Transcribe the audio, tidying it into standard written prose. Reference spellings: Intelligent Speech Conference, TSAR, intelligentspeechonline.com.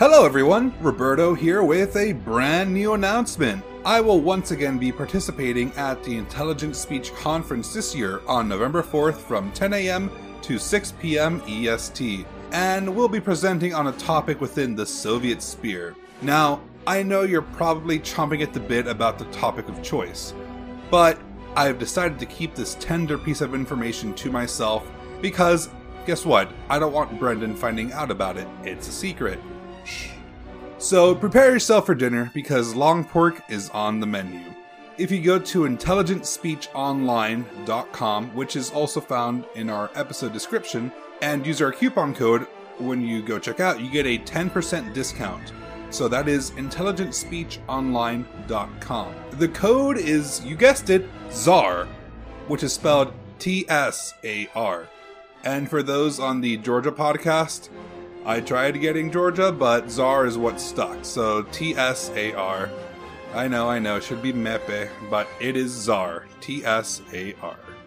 Hello everyone, Roberto here with a brand new announcement. I will once again be participating at the Intelligent Speech Conference this year on November 4th from 10 a.m. to 6 p.m. EST, and we'll be presenting on a topic within the Soviet sphere. Now, I know you're probably chomping at the bit about the topic of choice, but I've decided to keep this tender piece of information to myself because, guess what, I don't want Brendan finding out about it. It's a secret. So prepare yourself for dinner because long pork is on the menu. If you go to intelligentspeechonline.com, which is also found in our episode description, and use our coupon code when you go check out, you get a 10% discount. So that is intelligentspeechonline.com. The code is, you guessed it, TSAR, which is spelled T-S-A-R. And for those on the Georgia podcast, I tried getting Georgia, but TSAR is what stuck. So T-S-A-R. I know, should be Mepe, but it is TSAR. T-S-A-R.